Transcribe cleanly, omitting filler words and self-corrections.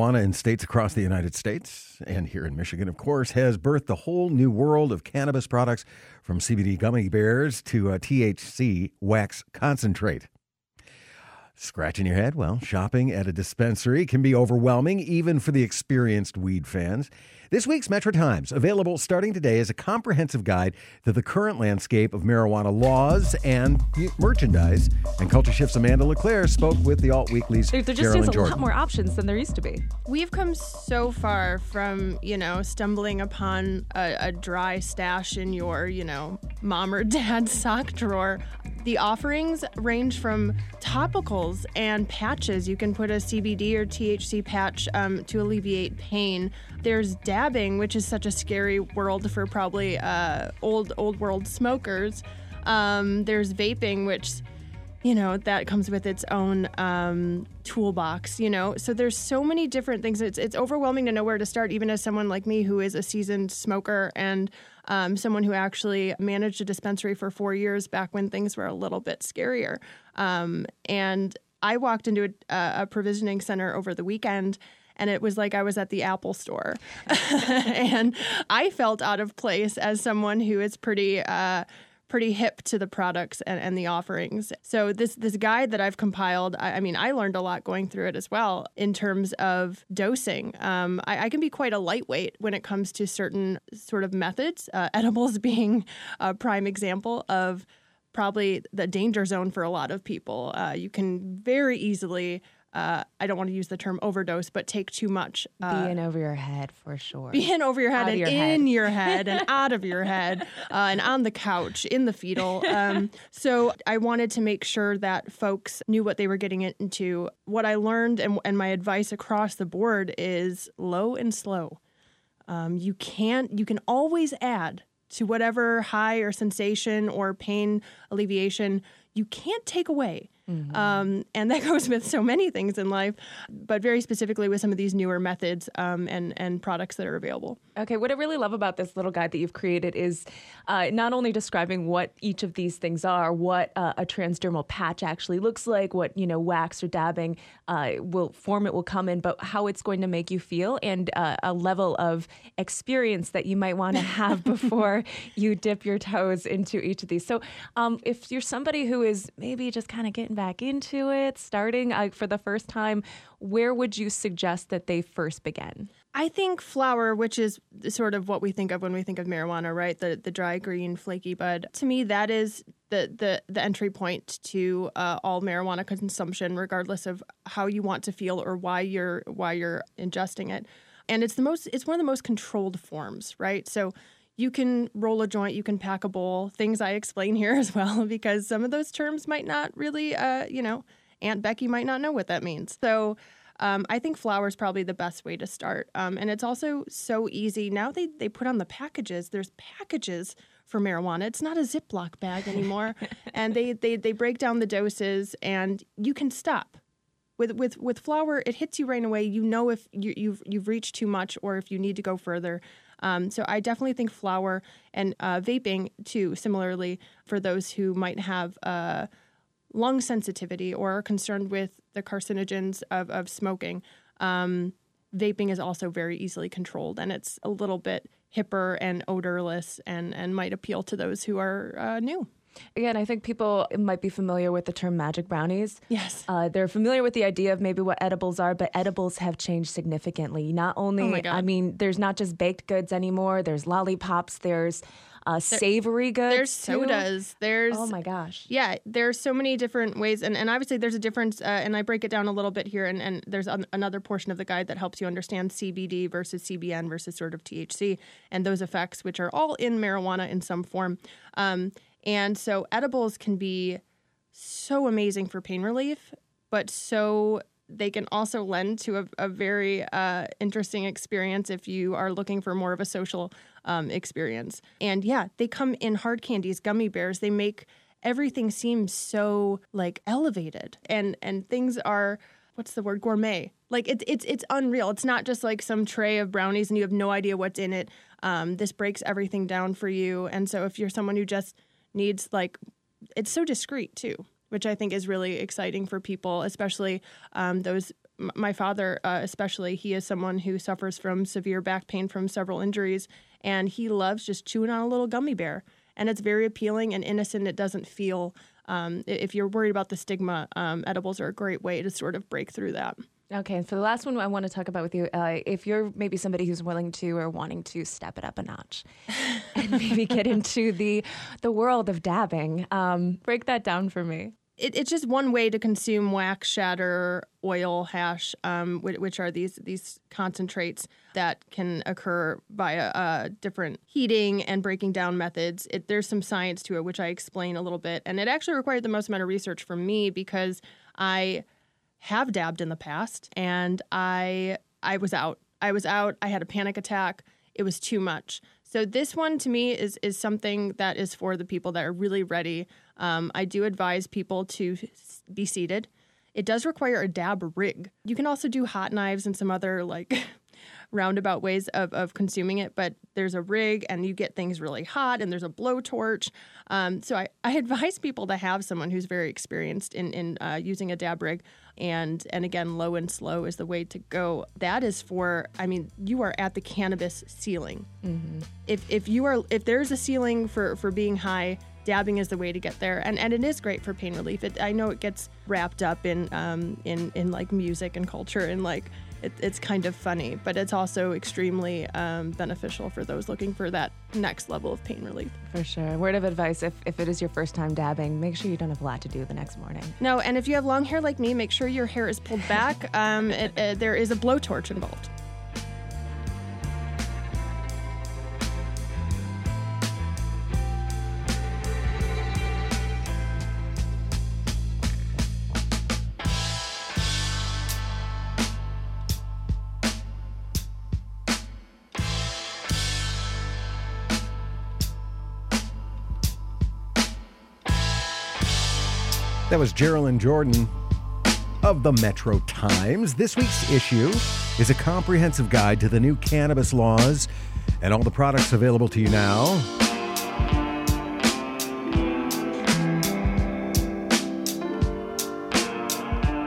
Marijuana in states across the United States and here in Michigan, of course, has birthed a whole new world of cannabis products, from CBD gummy bears to a THC wax concentrate. Scratching your head? Well, shopping at a dispensary can be overwhelming, even for the experienced weed fans. This week's Metro Times, available starting today, is a comprehensive guide to the current landscape of marijuana laws and merchandise. And Culture Shift's Amanda LeClaire spoke with the Alt Weekly's Jerilyn Jordan. There just is a lot more options than there used to be. We've come so far from, stumbling upon a dry stash in your, mom or dad's sock drawer. The offerings range from topicals and patches. You can put a CBD or THC patch to alleviate pain. There's dabbing, which is such a scary world for probably old world smokers. There's vaping, which, that comes with its own toolbox, So there's so many different things. It's overwhelming to know where to start, even as someone like me who is a seasoned smoker and someone who actually managed a dispensary for 4 years back when things were a little bit scarier. And I walked into a provisioning center over the weekend, and it was like I was at the Apple store. And I felt out of place as someone who is pretty hip to the products and the offerings. So this guide that I've compiled, I learned a lot going through it as well in terms of dosing. I can be quite a lightweight when it comes to certain sort of methods, edibles being a prime example of probably the danger zone for a lot of people. You can very easily... I don't want to use the term overdose, but take too much. Be in over your head for sure. Be in over your head and in your head and out of your head and on the couch, in the fetal. So I wanted to make sure that folks knew what they were getting into. What I learned and my advice across the board is low and slow. You can always add to whatever high or sensation or pain alleviation you can't take away. Mm-hmm. And that goes with so many things in life, but very specifically with some of these newer methods and products that are available. Okay, what I really love about this little guide that you've created is not only describing what each of these things are, what a transdermal patch actually looks like, what wax or dabbing will come in, but how it's going to make you feel and a level of experience that you might want to have before you dip your toes into each of these. So if you're somebody who is maybe just kind of getting back into it, starting for the first time, where would you suggest that they first begin? I think flower, which is sort of what we think of when we think of marijuana, right? The dry, green, flaky bud. To me, that is the entry point to all marijuana consumption, regardless of how you want to feel or why you're ingesting it. And it's one of the most controlled forms, right? So you can roll a joint, you can pack a bowl, things I explain here as well, because some of those terms might not really, Aunt Becky might not know what that means. So I think flower is probably the best way to start. And it's also so easy. Now they put on the packages. There's packages for marijuana. It's not a Ziploc bag anymore. And they break down the doses, and you can stop. With flower, it hits you right away. If you've reached too much or if you need to go further. So I definitely think flower and vaping, too, similarly, for those who might have lung sensitivity or are concerned with the carcinogens of smoking. Vaping is also very easily controlled, and it's a little bit hipper and odorless and might appeal to those who are new. Again, I think people might be familiar with the term magic brownies. Yes. They're familiar with the idea of maybe what edibles are, but edibles have changed significantly. Not only, there's not just baked goods anymore. There's lollipops. There's savory goods. There's sodas. There's... Oh, my gosh. Yeah. There's so many different ways. And obviously there's a difference, and I break it down a little bit here, and there's another portion of the guide that helps you understand CBD versus CBN versus sort of THC and those effects, which are all in marijuana in some form. And so edibles can be so amazing for pain relief, but so they can also lend to a very interesting experience if you are looking for more of a social experience. And yeah, they come in hard candies, gummy bears. They make everything seem so like elevated, and things are, what's the word, gourmet. Like it's unreal. It's not just like some tray of brownies and you have no idea what's in it. This breaks everything down for you. And so if you're someone who just needs, like, it's so discreet too, which I think is really exciting for people, especially those my father especially, he is someone who suffers from severe back pain from several injuries, and he loves just chewing on a little gummy bear. And it's very appealing and innocent. It doesn't feel, if you're worried about the stigma, edibles are a great way to sort of break through that. Okay, and for the last one I want to talk about with you, if you're maybe somebody who's willing to or wanting to step it up a notch and maybe get into the world of dabbing, break that down for me. It's just one way to consume wax, shatter, oil, hash, which are these concentrates that can occur via different heating and breaking down methods. There's some science to it, which I explain a little bit. And it actually required the most amount of research from me because I have dabbed in the past, and I was out. I was out. I had a panic attack. It was too much. So this one to me is something that is for the people that are really ready. I do advise people to be seated. It does require a dab rig. You can also do hot knives and some other like roundabout ways of consuming it, but there's a rig and you get things really hot and there's a blowtorch. So I advise people to have someone who's very experienced in using a dab rig. And again, low and slow is the way to go. That is for, I mean, you are at the cannabis ceiling. Mm-hmm. If there's a ceiling for being high, dabbing is the way to get there, and it is great for pain relief. I know it gets wrapped up in like music and culture, and like it's kind of funny, but it's also extremely beneficial for those looking for that next level of pain relief. For sure. Word of advice: if it is your first time dabbing, make sure you don't have a lot to do the next morning. No, and if you have long hair like me, make sure your hair is pulled back. There is a blowtorch involved. That was Jerilyn Jordan of the Metro Times. This week's issue is a comprehensive guide to the new cannabis laws and all the products available to you now.